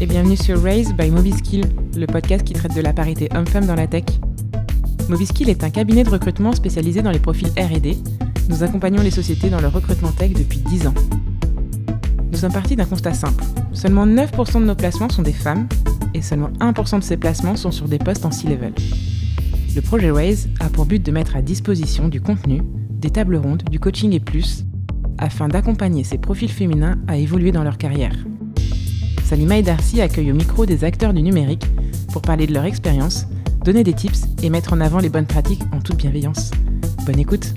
et bienvenue sur Raise by Mobiskill, le podcast qui traite de la parité homme-femme dans la tech. Mobiskill est un cabinet de recrutement spécialisé dans les profils R&D. Nous accompagnons les sociétés dans leur recrutement tech depuis 10 ans. Nous sommes partis d'un constat simple. Seulement 9% de nos placements sont des femmes et seulement 1% de ces placements sont sur des postes en C-level. Le projet Raise a pour but de mettre à disposition du contenu, des tables rondes, du coaching et plus, afin d'accompagner ces profils féminins à évoluer dans leur carrière. Salima et Darcy accueillent au micro des acteurs du numérique pour parler de leur expérience, donner des tips et mettre en avant les bonnes pratiques en toute bienveillance. Bonne écoute!